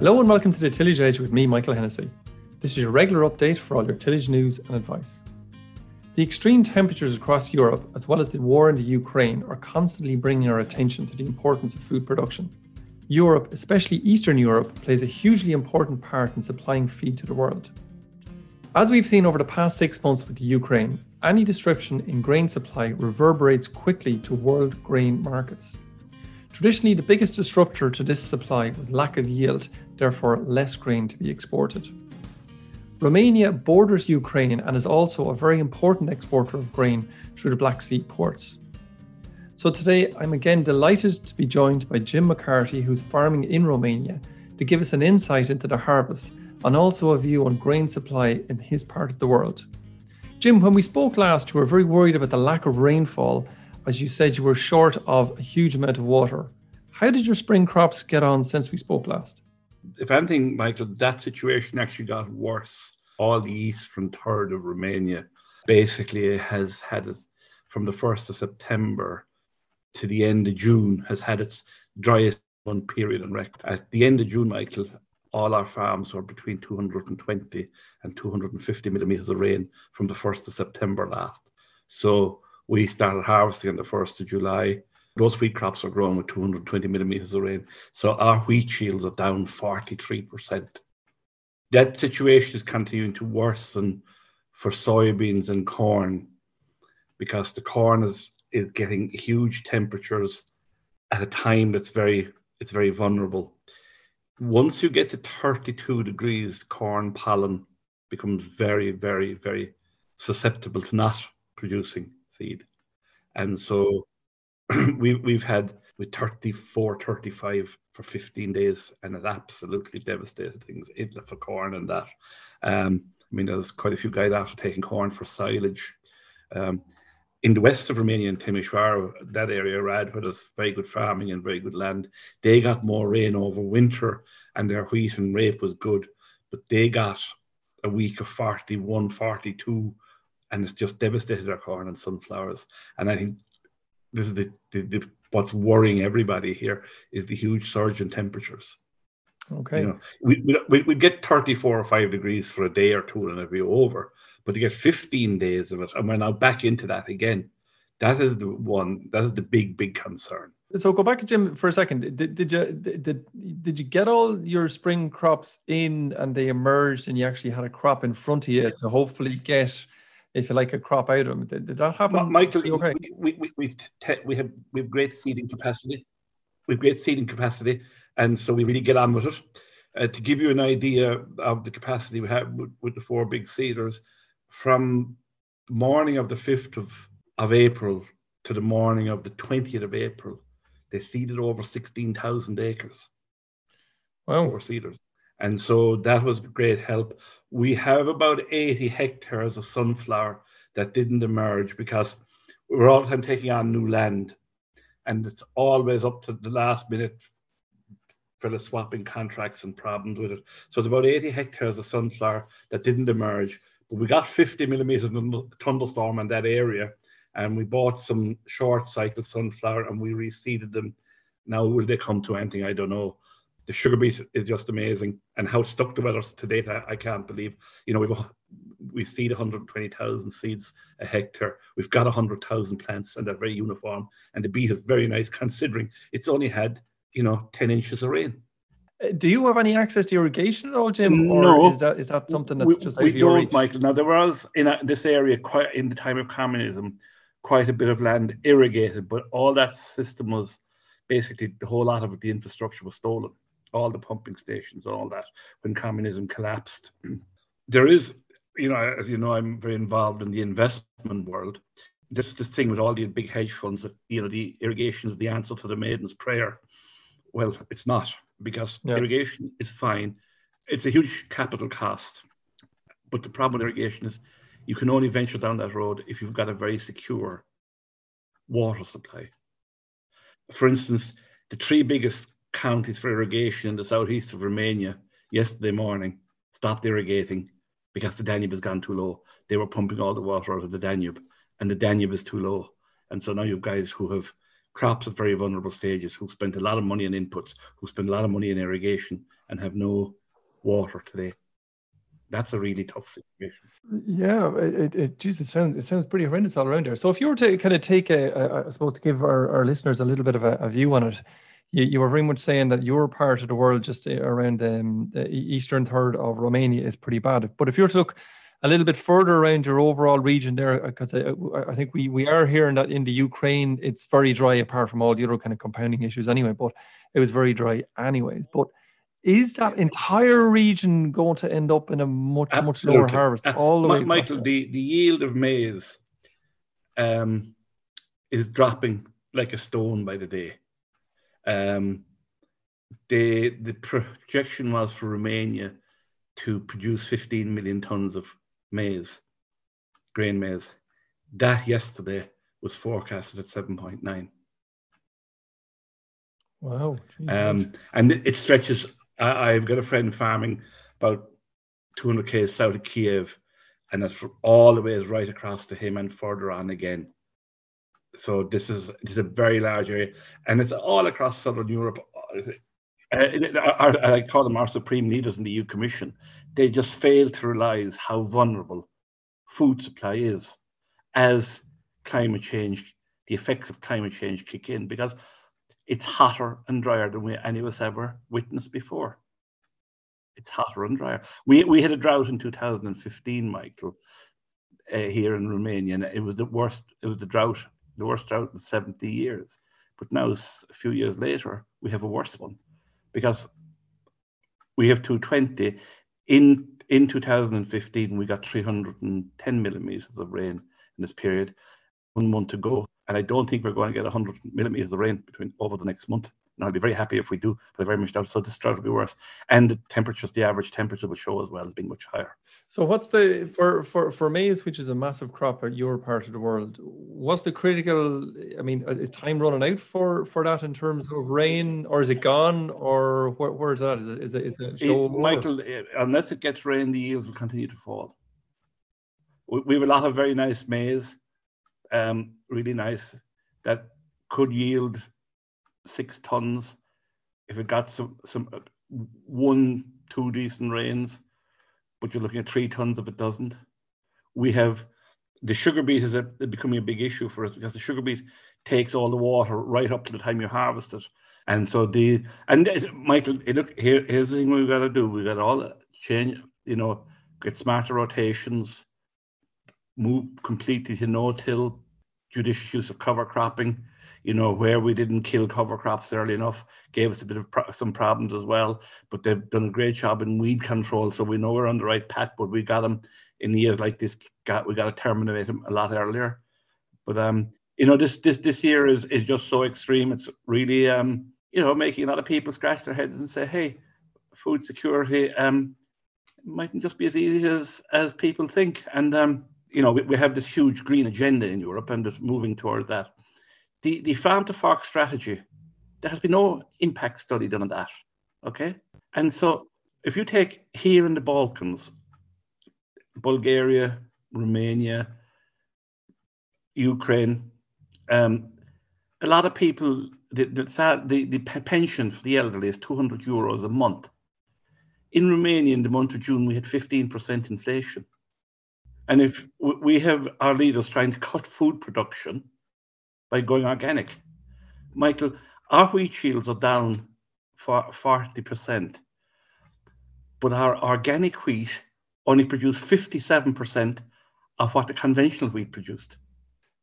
Hello and welcome to the Tillage Edge with me, Michael Hennessy. This is your regular update for all your tillage news and advice. The extreme temperatures across Europe, as well as the war in the Ukraine, are constantly bringing our attention to the importance of food production. Europe, especially Eastern Europe, plays a hugely important part in supplying feed to the world. As we've seen over the past 6 months with the Ukraine, any disruption in grain supply reverberates quickly to world grain markets. Traditionally, the biggest disruptor to this supply was lack of yield, therefore less grain to be exported. Romania borders Ukraine and is also a very important exporter of grain through the Black Sea ports. So today, I'm again delighted to be joined by Jim McCarthy, who's farming in Romania, to give us an insight into the harvest and also a view on grain supply in his part of the world. Jim, when we spoke last, you were very worried about the lack of rainfall. As you said, you were short of a huge amount of water. How did your spring crops get on since we spoke last? If anything, Michael, that situation actually got worse. All the east from third of Romania basically has had it from the 1st of September to the end of June, has had its driest one period on record. At the end of June, Michael, all our farms were between 220 and 250 millimetres of rain from the 1st of September last. So we started harvesting on the 1st of July. Those wheat crops are grown with 220 millimetres of rain. So our wheat shields are down 43%. That situation is continuing to worsen for soybeans and corn because the corn is getting huge temperatures at a time that's very vulnerable. Once you get to 32 degrees, corn pollen becomes very susceptible to not producing feed. And so we've had with 34, 35 for 15 days, and it absolutely devastated things for corn and that. I mean, there's quite a few guys after taking corn for silage. In the west of Romania, in Timisoara, that area, Rad, where there's very good farming and very good land, they got more rain over winter, and their wheat and rape was good, but they got a week of 41, 42, and it's just devastated our corn and sunflowers. And I think this is what's worrying everybody here is the huge surge in temperatures. Okay. You know, we get 34 or 5 degrees for a day or two and it'll be over, but to get 15 days of it, and we're now back into that again. That is the one, that is the big concern. So go back to Jim for a second. Did you get all your spring crops in and they emerged and you actually had a crop in frop of you to hopefully get, if you like, a crop out of them? Did that happen? Michael, okay. we have great seeding capacity. We have great seeding capacity, and so we really get on with it. To give you an idea of the capacity we have with the four big seeders, from morning of the 5th of April to the morning of the 20th of April, they seeded over 16,000 acres. Wow. Four seeders. And so that was great help. We have about 80 hectares of sunflower that didn't emerge because we're all the time taking on new land. And it's always up to the last minute for the swapping contracts and problems with it. So it's about 80 hectares of sunflower that didn't emerge. But we got 50 millimeters of thunderstorm in that area. And we bought some short cycle sunflower and we reseeded them. Now, will they come to anything? I don't know. The sugar beet is just amazing, and how stuck the weather's to date, I can't believe. You know, we seed 120,000 seeds a hectare. We've got 100,000 plants, and they're very uniform. And the beet is very nice, considering it's only had, 10 inches of rain. Do you have any access to irrigation at all, Jim? Or no. Is that something that's we don't, Michael. Now, there was in this area, quite in the time of communism, quite a bit of land irrigated, but all that system was basically the whole lot of the infrastructure was stolen. All the pumping stations, all that, when communism collapsed. There is, as you know, I'm very involved in the investment world. This thing with all the big hedge funds that, the irrigation is the answer to the maiden's prayer. Well, it's not, because irrigation is fine. It's a huge capital cost. But the problem with irrigation is you can only venture down that road if you've got a very secure water supply. For instance, the three biggest counties for irrigation in the southeast of Romania yesterday morning stopped irrigating because the Danube has gone too low. They were pumping all the water out of the Danube, and the Danube is too low. And so now you've guys who have crops at very vulnerable stages, who've spent a lot of money on inputs, who spend a lot of money in irrigation and have no water today. That's a really tough situation. Yeah, it sounds pretty horrendous all around there. So if you were to kind of take I suppose to give our listeners a little bit of a view on it, you were very much saying that your part of the world, just around the eastern third of Romania, is pretty bad. But if you were to look a little bit further around your overall region there, because I think we are hearing that in the Ukraine, it's very dry apart from all the other kind of compounding issues anyway, but it was very dry anyways. But is that entire region going to end up in a much, much lower harvest all the way? Michael, the yield of maize is dropping like a stone by the day. The projection was for Romania to produce 15 million tonnes of maize, grain maize. That yesterday was forecasted at 7.9. Wow. And it stretches. I've got a friend farming about 200 k's south of Kiev, and that's all the way right across to him and further on again. So this is a very large area, and it's all across southern Europe. I call them our supreme leaders in the EU Commission. They just fail to realise how vulnerable food supply is as climate change, the effects of climate change kick in, because it's hotter and drier than any of us ever witnessed before. It's hotter and drier. We had a drought in 2015, Michael, here in Romania, and it was the worst. It was the worst drought in 70 years. But now, a few years later, we have a worse one, because we have 220. In 2015, we got 310 millimeters of rain in this period, 1 month ago. And I don't think we're going to get 100 millimeters of rain over the next month. And I'll be very happy if we do, but I very much doubt so. This drought will be worse, and the average temperature will show as well as being much higher. So, what's the for maize, which is a massive crop at your part of the world? What's the critical? I mean, is time running out for that in terms of rain, or is it gone, or where is that? Is it show more? Michael, unless it gets rain, the yields will continue to fall. We have a lot of very nice maize. Really nice, that could yield 6 tons if it got some 1-2 decent rains, but you're looking at 3 tons if it doesn't. We have the sugar beet is becoming a big issue for us, because the sugar beet takes all the water right up to the time you harvest it. And so Michael, look, here's the thing we've got to do. We've got to all change, get smarter rotations, move completely to no-till, judicious use of cover cropping, where we didn't kill cover crops early enough, gave us a bit of some problems as well, but they've done a great job in weed control, so we know we're on the right path, but we got them in years like this, we got to terminate them a lot earlier. But, this year is just so extreme, it's really, making a lot of people scratch their heads and say, hey, food security mightn't just be as easy as people think. And, we have this huge green agenda in Europe and just moving toward that. The farm to fork strategy, there has been no impact study done on that, okay? And so if you take here in the Balkans, Bulgaria, Romania, Ukraine, a lot of people, the pension for the elderly is 200 euros a month. In Romania, in the month of June, we had 15% inflation. And if we have our leaders trying to cut food production by going organic, Michael, our wheat shields are down for 40%, but our organic wheat only produced 57% of what the conventional wheat produced.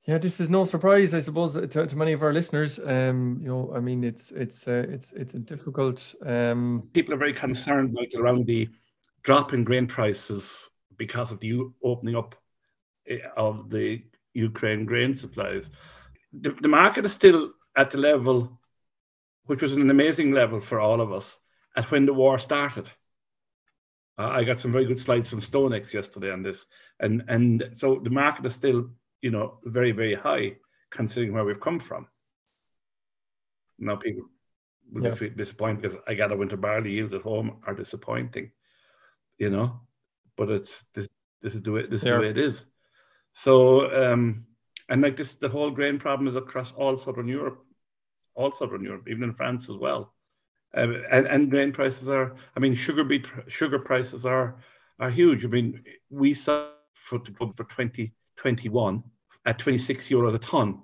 Yeah, this is no surprise, I suppose, to many of our listeners. It's a difficult. People are very concerned, Michael, around the drop in grain prices, because of the opening up of the Ukraine grain supplies. The market is still at the level, which was an amazing level for all of us, at when the war started. I got some very good slides from StoneX yesterday on this. And so the market is still, very, very high, considering where we've come from. Now people will be disappointed because I gather winter barley yields at home are disappointing, But it's this is the way it is. So, and like this, the whole grain problem is across all Southern Europe, all southern Europe, even in France as well. And grain prices are, I mean, sugar prices are huge. I mean, we saw for 2021 at 26 euros a ton.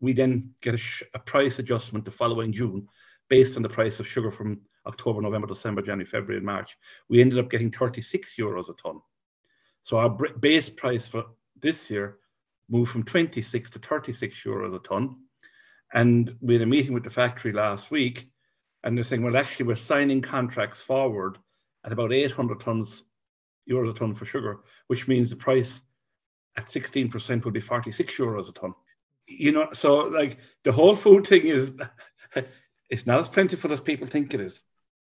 We then get a price adjustment the following June based on the price of sugar from October, November, December, January, February, and March. We ended up getting 36 euros a ton. So our base price for this year moved from 26 to 36 euros a ton. And we had a meeting with the factory last week, and they're saying, well, actually, we're signing contracts forward at about 800 euros a ton for sugar, which means the price at 16% will be 46 euros a ton. You know, so like the whole food thing is, it's not as plentiful as people think it is.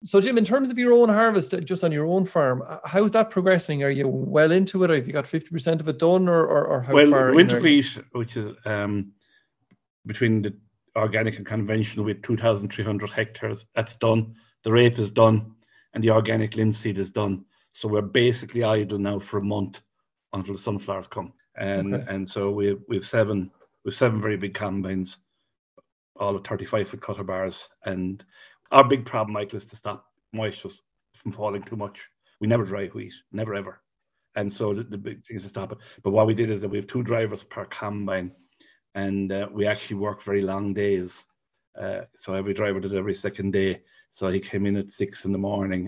So, Jim, in terms of your own harvest, just on your own farm, how is that progressing? Are you well into it? Or have you got 50% of it done, or how well, far? Well, winter wheat, which is between the organic and conventional, with 2,300 hectares, that's done. The rape is done, and the organic linseed is done. So we're basically idle now for a month until the sunflowers come, and okay. And so we've seven very big combines, all of 35-foot cutter bars. And our big problem, Michael, is to stop moisture from falling too much. We never dry wheat, never ever, and so the big thing is to stop it. But what we did is that we have 2 drivers per combine. And we actually work very long days. So every driver did every second day. So he came in at 6 a.m.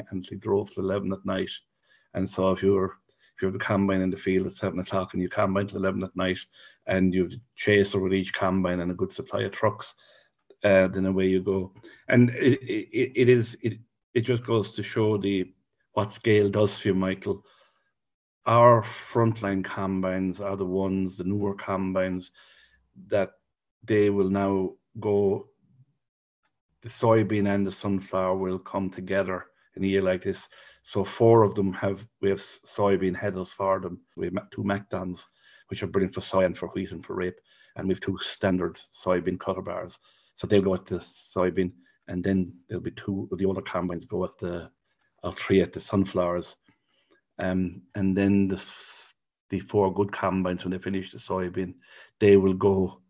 and he drove till 11 p.m. And so if you're the combine in the field at 7 o'clock and you combine till 11 p.m, and you've chaser with each combine and a good supply of trucks, then away you go. And it just goes to show what scale does for you, Michael. Our frontline combines are the newer combines, that they will now go, the soybean and the sunflower will come together in a year like this. So 4 of them we have soybean headers for them. We have 2 McDons, which are brilliant for soy and for wheat and for rape. And we have 2 standard soybean cutter bars. So they'll go at the soybean, and then there'll be 2 of the older combines go at or 3 at the sunflowers. And then the 4 good combines, when they finish the soybean, they will go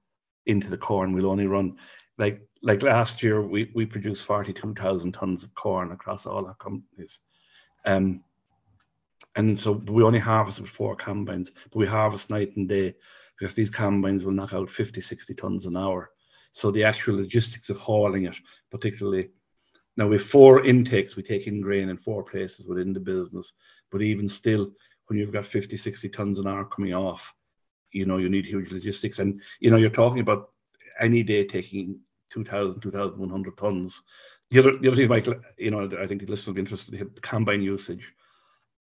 into the corn. We'll only run, like last year, we produced 42,000 tons of corn across all our companies. And so we only harvest with 4 combines, but we harvest night and day because these combines will knock out 50, 60 tons an hour. So the actual logistics of hauling it, particularly, now we have 4 intakes, we take in grain in 4 places within the business, but even still, when you've got 50, 60 tons an hour coming off, you know, you need huge logistics. And, you know, you're talking about any day taking 2,000, 2,100 tons. The other thing, Michael, you know, I think the listeners will be interested in the combine usage.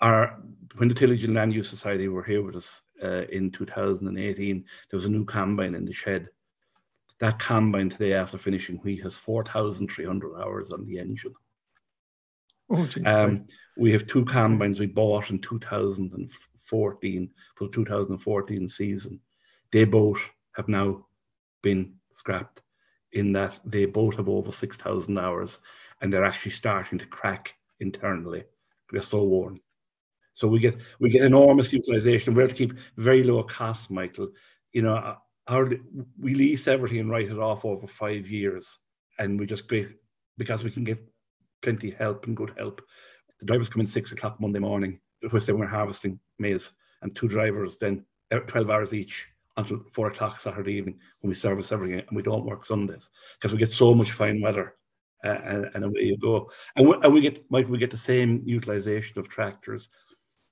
When the Tillage and Land Use Society were here with us in 2018, there was a new combine in the shed. That combine today, after finishing wheat, has 4,300 hours on the engine. Oh, we have 2 combines we bought in 2014 for the 2014 season. They both have now been scrapped, in that they both have over 6,000 hours, and they're actually starting to crack internally. They're so worn. So we get enormous utilization. We have to keep very low costs, Michael. You know, we lease everything and write it off over 5 years, and we just get, because we can give plenty of help and good help. The drivers come in 6 o'clock Monday morning, which they were harvesting maize, and 2 drivers then 12 hours each until 4 o'clock Saturday evening, when we service everything, and we don't work Sundays because we get so much fine weather, and away you go. And we get the same utilization of tractors.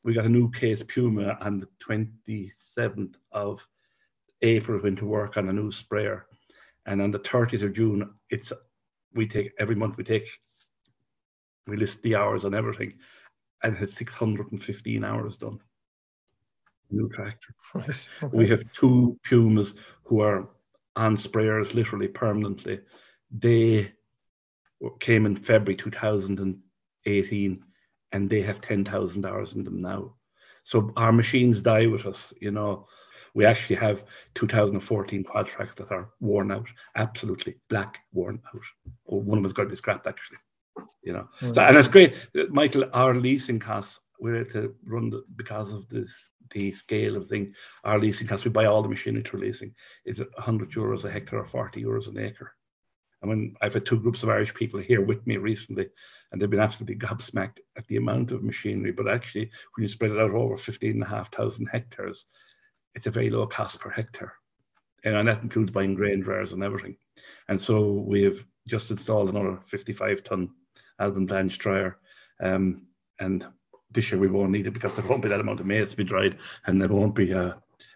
We got a new Case Puma on the 27th of April, went to work on a new sprayer, and on the 30th of June, we list the hours on everything, and had 615 hours done. New tractor. Right, okay. We have 2 Pumas who are on sprayers literally permanently. They came in February 2018, and they have 10,000 hours in them now. So our machines die with us, you know. We actually have 2014 quad tracks that are worn out, absolutely black, worn out. Oh, one of them's got to be scrapped, actually. You know, mm-hmm. So, and it's great, Michael. Our leasing costs, we're able to run because of this, the scale of things. Our leasing costs, we buy all the machinery through leasing. It's 100 euros a hectare or 40 euros an acre, I mean, I've had two groups of Irish people here with me recently, and they've been absolutely gobsmacked at the amount of machinery. But actually, when you spread it out over 15,500 hectares, it's a very low cost per hectare. And that includes buying grain dryers and everything. And so we have just installed another 55-ton Alvin Blanch dryer. And this year we won't need it because there won't be that amount of maize to be dried, and there won't be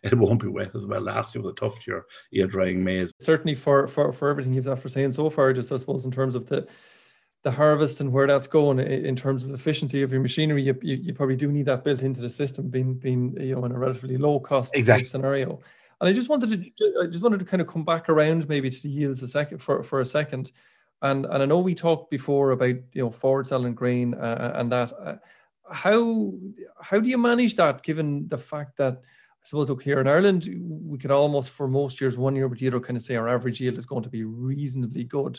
it won't be wet as well. Last year was a tough year, drying maize. Certainly for everything you've after saying so far, just I suppose in terms of the harvest and where that's going in terms of efficiency of your machinery, you probably do need that built into the system, being in a relatively low cost scenario. And I just wanted to kind of come back around maybe to the yields for a second. And I know we talked before about forward selling grain and that. How do you manage that, given the fact that I suppose, look, here in Ireland, we could almost for most years, one year with the other, kind of say our average yield is going to be reasonably good.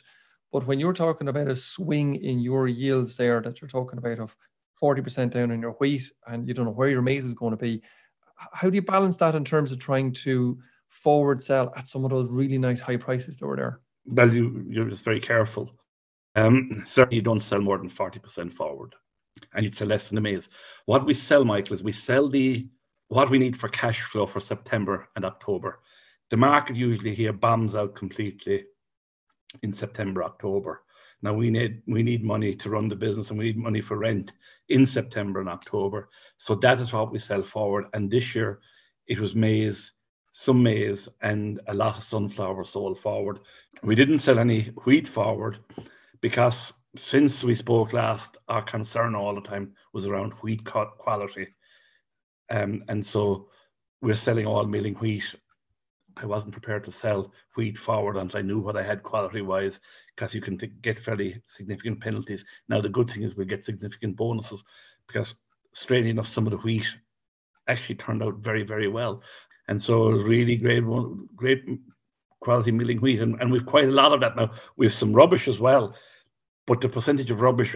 But when you're talking about a swing in your yields there, that you're talking about of 40% down in your wheat, and you don't know where your maize is going to be, how do you balance that in terms of trying to forward sell at some of those really nice high prices that were there? Well, you're just very careful. Certainly you don't sell more than 40% forward, and you'd sell less than the maize. What we sell, Michael, is we sell what we need for cash flow for September and October. The market usually here bombs out completely in September, October. Now we need money to run the business, and we need money for rent in September and October. So that is what we sell forward. And this year it was maize, some maize, and a lot of sunflower sold forward. We didn't sell any wheat forward because since we spoke last, our concern all the time was around wheat quality. And so we're selling all milling wheat. I wasn't prepared to sell wheat forward until I knew what I had quality-wise, because you can get fairly significant penalties. Now, the good thing is we'll get significant bonuses, because strangely enough, some of the wheat actually turned out very, very well. And so it was really great quality milling wheat. And we've quite a lot of that now. We have some rubbish as well, but the percentage of rubbish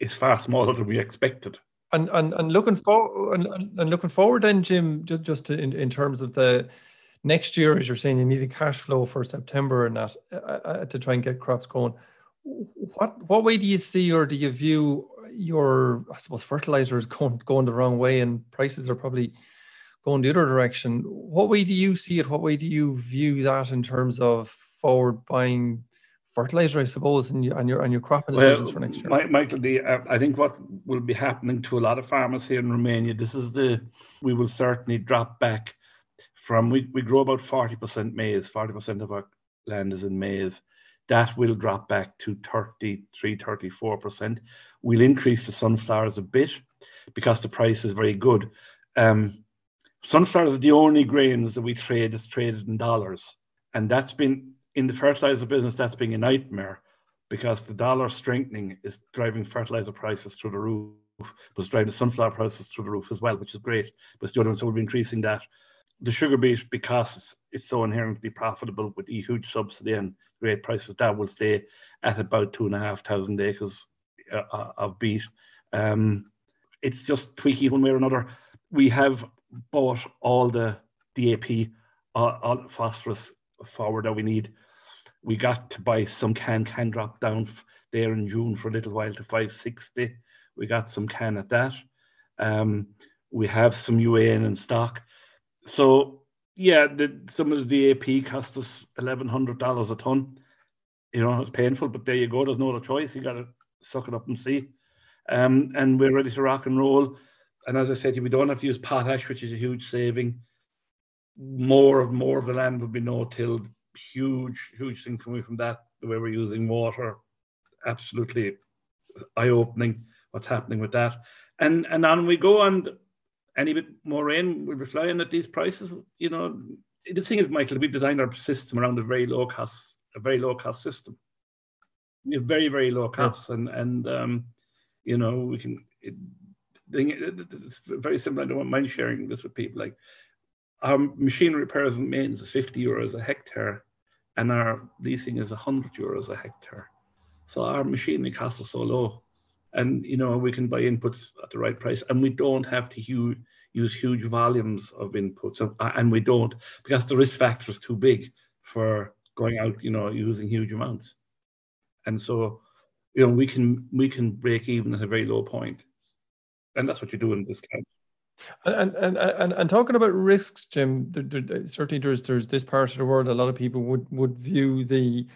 is far smaller than we expected. And looking forward then, Jim, just to, in terms of the next year, as you're saying, you need a cash flow for September and that to try and get crops going. What way do you see, or do you view your, I suppose, fertilizer is going the wrong way and prices are probably going the other direction. What way do you see it? What way do you view that in terms of forward buying fertilizer, I suppose, and your cropping decisions for next year? Michael, I think what will be happening to a lot of farmers here in Romania, we will certainly drop back from, we grow about 40% maize, 40% of our land is in maize. That will drop back to 33, 34%. We'll increase the sunflowers a bit because the price is very good. Sunflowers are the only grains that we trade that's traded in dollars, and that's been, in the fertilizer business, that's being a nightmare, because the dollar strengthening is driving fertilizer prices through the roof, but it's driving the sunflower prices through the roof as well, which is great. But the other one, so we'll be increasing that. The sugar beet, because it's so inherently profitable with a huge subsidy and great prices, that will stay at about 2,500 acres of beet. It's just tweaky one way or another. We have bought all the DAP, all phosphorus forward that we need. We got to buy some can drop down there in June for a little while to 560. We got some can at that. We have some UAN in stock. So yeah, some of the DAP cost us $1,100 a ton. It's painful, but there you go. There's no other choice. You got to suck it up and see. And we're ready to rock and roll. And as I said, we don't have to use potash, which is a huge saving. More of the land would be no-till. Huge thing coming from that. The way we're using water, absolutely eye-opening. What's happening with that? And on we go. And any bit more rain, we'll be flying at these prices. The thing is, Michael, we've designed our system around a very low cost system. We have very, very low costs, and we can. It's very simple. I don't mind sharing this with people. Like, our machinery repairs and maintenance is 50 euros a hectare, and our leasing is 100 euros a hectare. So our machinery costs are so low, and we can buy inputs at the right price, and we don't have to use huge volumes of inputs, and we don't, because the risk factor is too big for going out, using huge amounts. And so, you know, we can break even at a very low point, and that's what you do in this case. And talking about risks, Jim, there, certainly there's this part of the world. A lot of people would view the,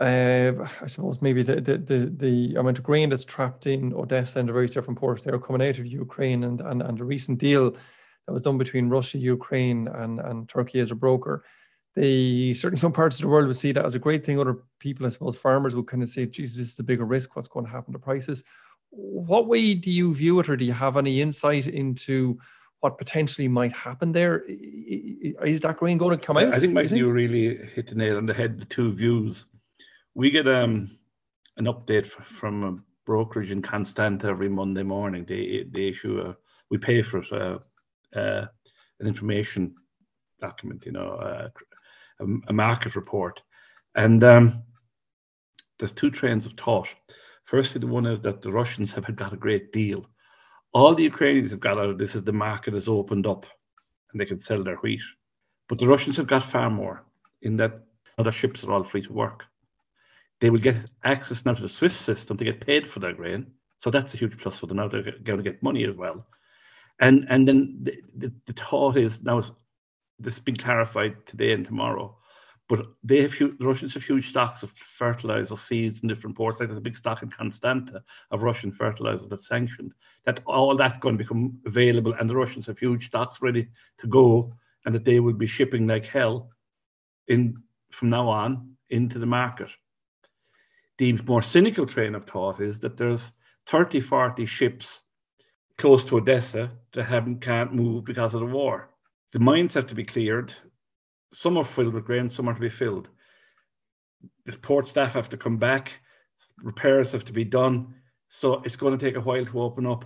I suppose maybe the amount of grain that's trapped in Odessa and the various different ports there coming out of Ukraine, and the recent deal that was done between Russia, Ukraine, and Turkey as a broker. Certainly some parts of the world would see that as a great thing. Other people, I suppose, farmers would kind of say, "Jesus, this is a bigger risk. What's going to happen to prices?" What way do you view it, or do you have any insight into what potentially might happen there? Is that grain going to come out? I think, Mike, you really hit the nail on the head, the two views. We get an update from a brokerage in Constanta every Monday morning. They issue we pay for it, an information document, you know, a market report. And there's two trains of thought. Firstly, the one is that the Russians have got a great deal. All the Ukrainians have got out of this is the market has opened up and they can sell their wheat. But the Russians have got far more in that other ships are all free to work. They will get access now to the SWIFT system to get paid for their grain. So that's a huge plus for them. Now they're going to get money as well. And then the thought is, now this has been clarified today and tomorrow, but the Russians have huge stocks of fertilizer, seeds in different ports. Like there's a big stock in Constanta of Russian fertilizer that's sanctioned. That all that's going to become available, and the Russians have huge stocks ready to go, and that they will be shipping like hell from now on into the market. The more cynical train of thought is that there's 30, 40 ships close to Odessa that can't move because of the war. The mines have to be cleared. Some are filled with grain, some are to be filled. The port staff have to come back, repairs have to be done. So it's going to take a while to open up.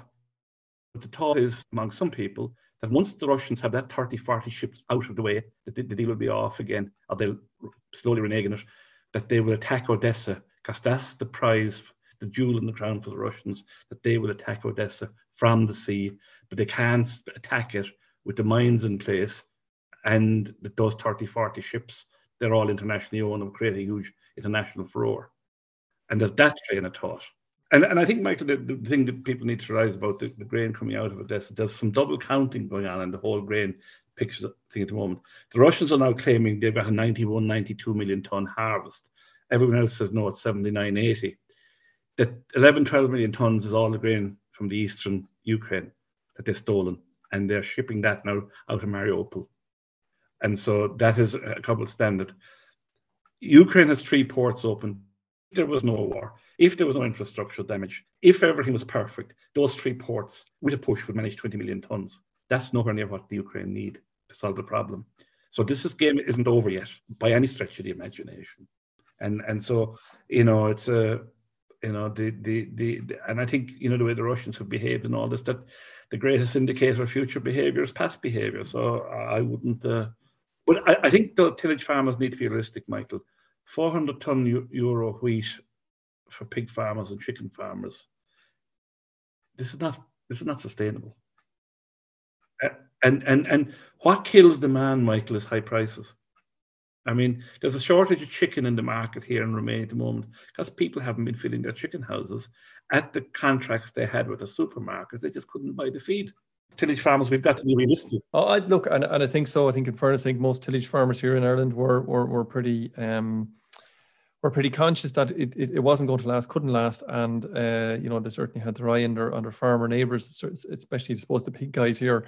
But the thought is, among some people, that once the Russians have that 30, 40 ships out of the way, that the deal will be off again, or they'll slowly renege on it, that they will attack Odessa, because that's the prize, the jewel in the crown for the Russians, that they will attack Odessa from the sea, but they can't attack it with the mines in place. And those 30, 40 ships, they're all internationally owned and create a huge international furore. And there's that train of thought. And I think, Michael, the thing that people need to realize about the grain coming out of Odessa, there's some double counting going on in the whole grain picture thing at the moment. The Russians are now claiming they've got a 91, 92 million ton harvest. Everyone else says, no, it's 79, 80. That 11, 12 million tons is all the grain from the eastern Ukraine that they've stolen. And they're shipping that now out of Mariupol. And so that is a couple standard. Ukraine has three ports open. If there was no war, if there was no infrastructural damage, if everything was perfect, those three ports with a push would manage 20 million tons. That's nowhere near what the Ukraine need to solve the problem. So this game isn't over yet by any stretch of the imagination. And so, you know, it's a, you know, the and I think, you know, the way the Russians have behaved and all this, that the greatest indicator of future behavior is past behavior. So I wouldn't. But I think the tillage farmers need to be realistic, Michael. 400 ton euro wheat for pig farmers and chicken farmers. This is not sustainable. And what kills the man, Michael, is high prices. I mean, there's a shortage of chicken in the market here in Romania at the moment because people haven't been filling their chicken houses at the contracts they had with the supermarkets. They just couldn't buy the feed. Tillage farmers, we've got to be realistic. Look, and I think so. I think in fairness, I think most tillage farmers here in Ireland were pretty pretty conscious that it wasn't going to last, couldn't last, and you know, they certainly had their eye on their farmer neighbours, especially I suppose the pig guys here,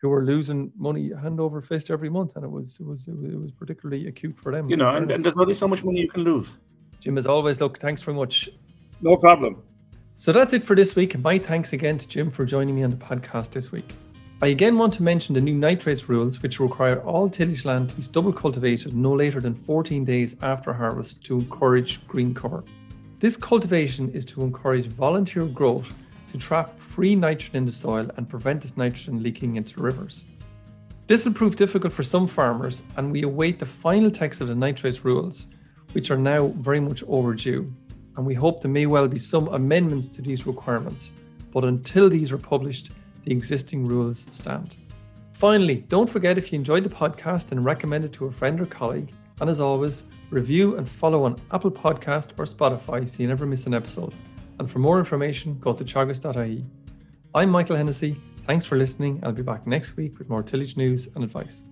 who were losing money hand over fist every month, and it was particularly acute for them. You know, and there's only so much money you can lose. Jim, as always, look, thanks very much. No problem. So that's it for this week. My thanks again to Jim for joining me on the podcast this week. I again want to mention the new nitrates rules, which require all tillage land to be double cultivated no later than 14 days after harvest to encourage green cover. This cultivation is to encourage volunteer growth to trap free nitrogen in the soil and prevent this nitrogen leaking into rivers. This will prove difficult for some farmers, and we await the final text of the nitrates rules, which are now very much overdue. And we hope there may well be some amendments to these requirements, but until these are published, the existing rules stand. Finally, don't forget, if you enjoyed the podcast and recommend it to a friend or colleague, And as always, review and follow on Apple Podcast or Spotify so you never miss an episode. And for more information, go to teagras.ie. I'm Michael Hennessy. Thanks for listening. I'll be back next week with more tillage news and advice.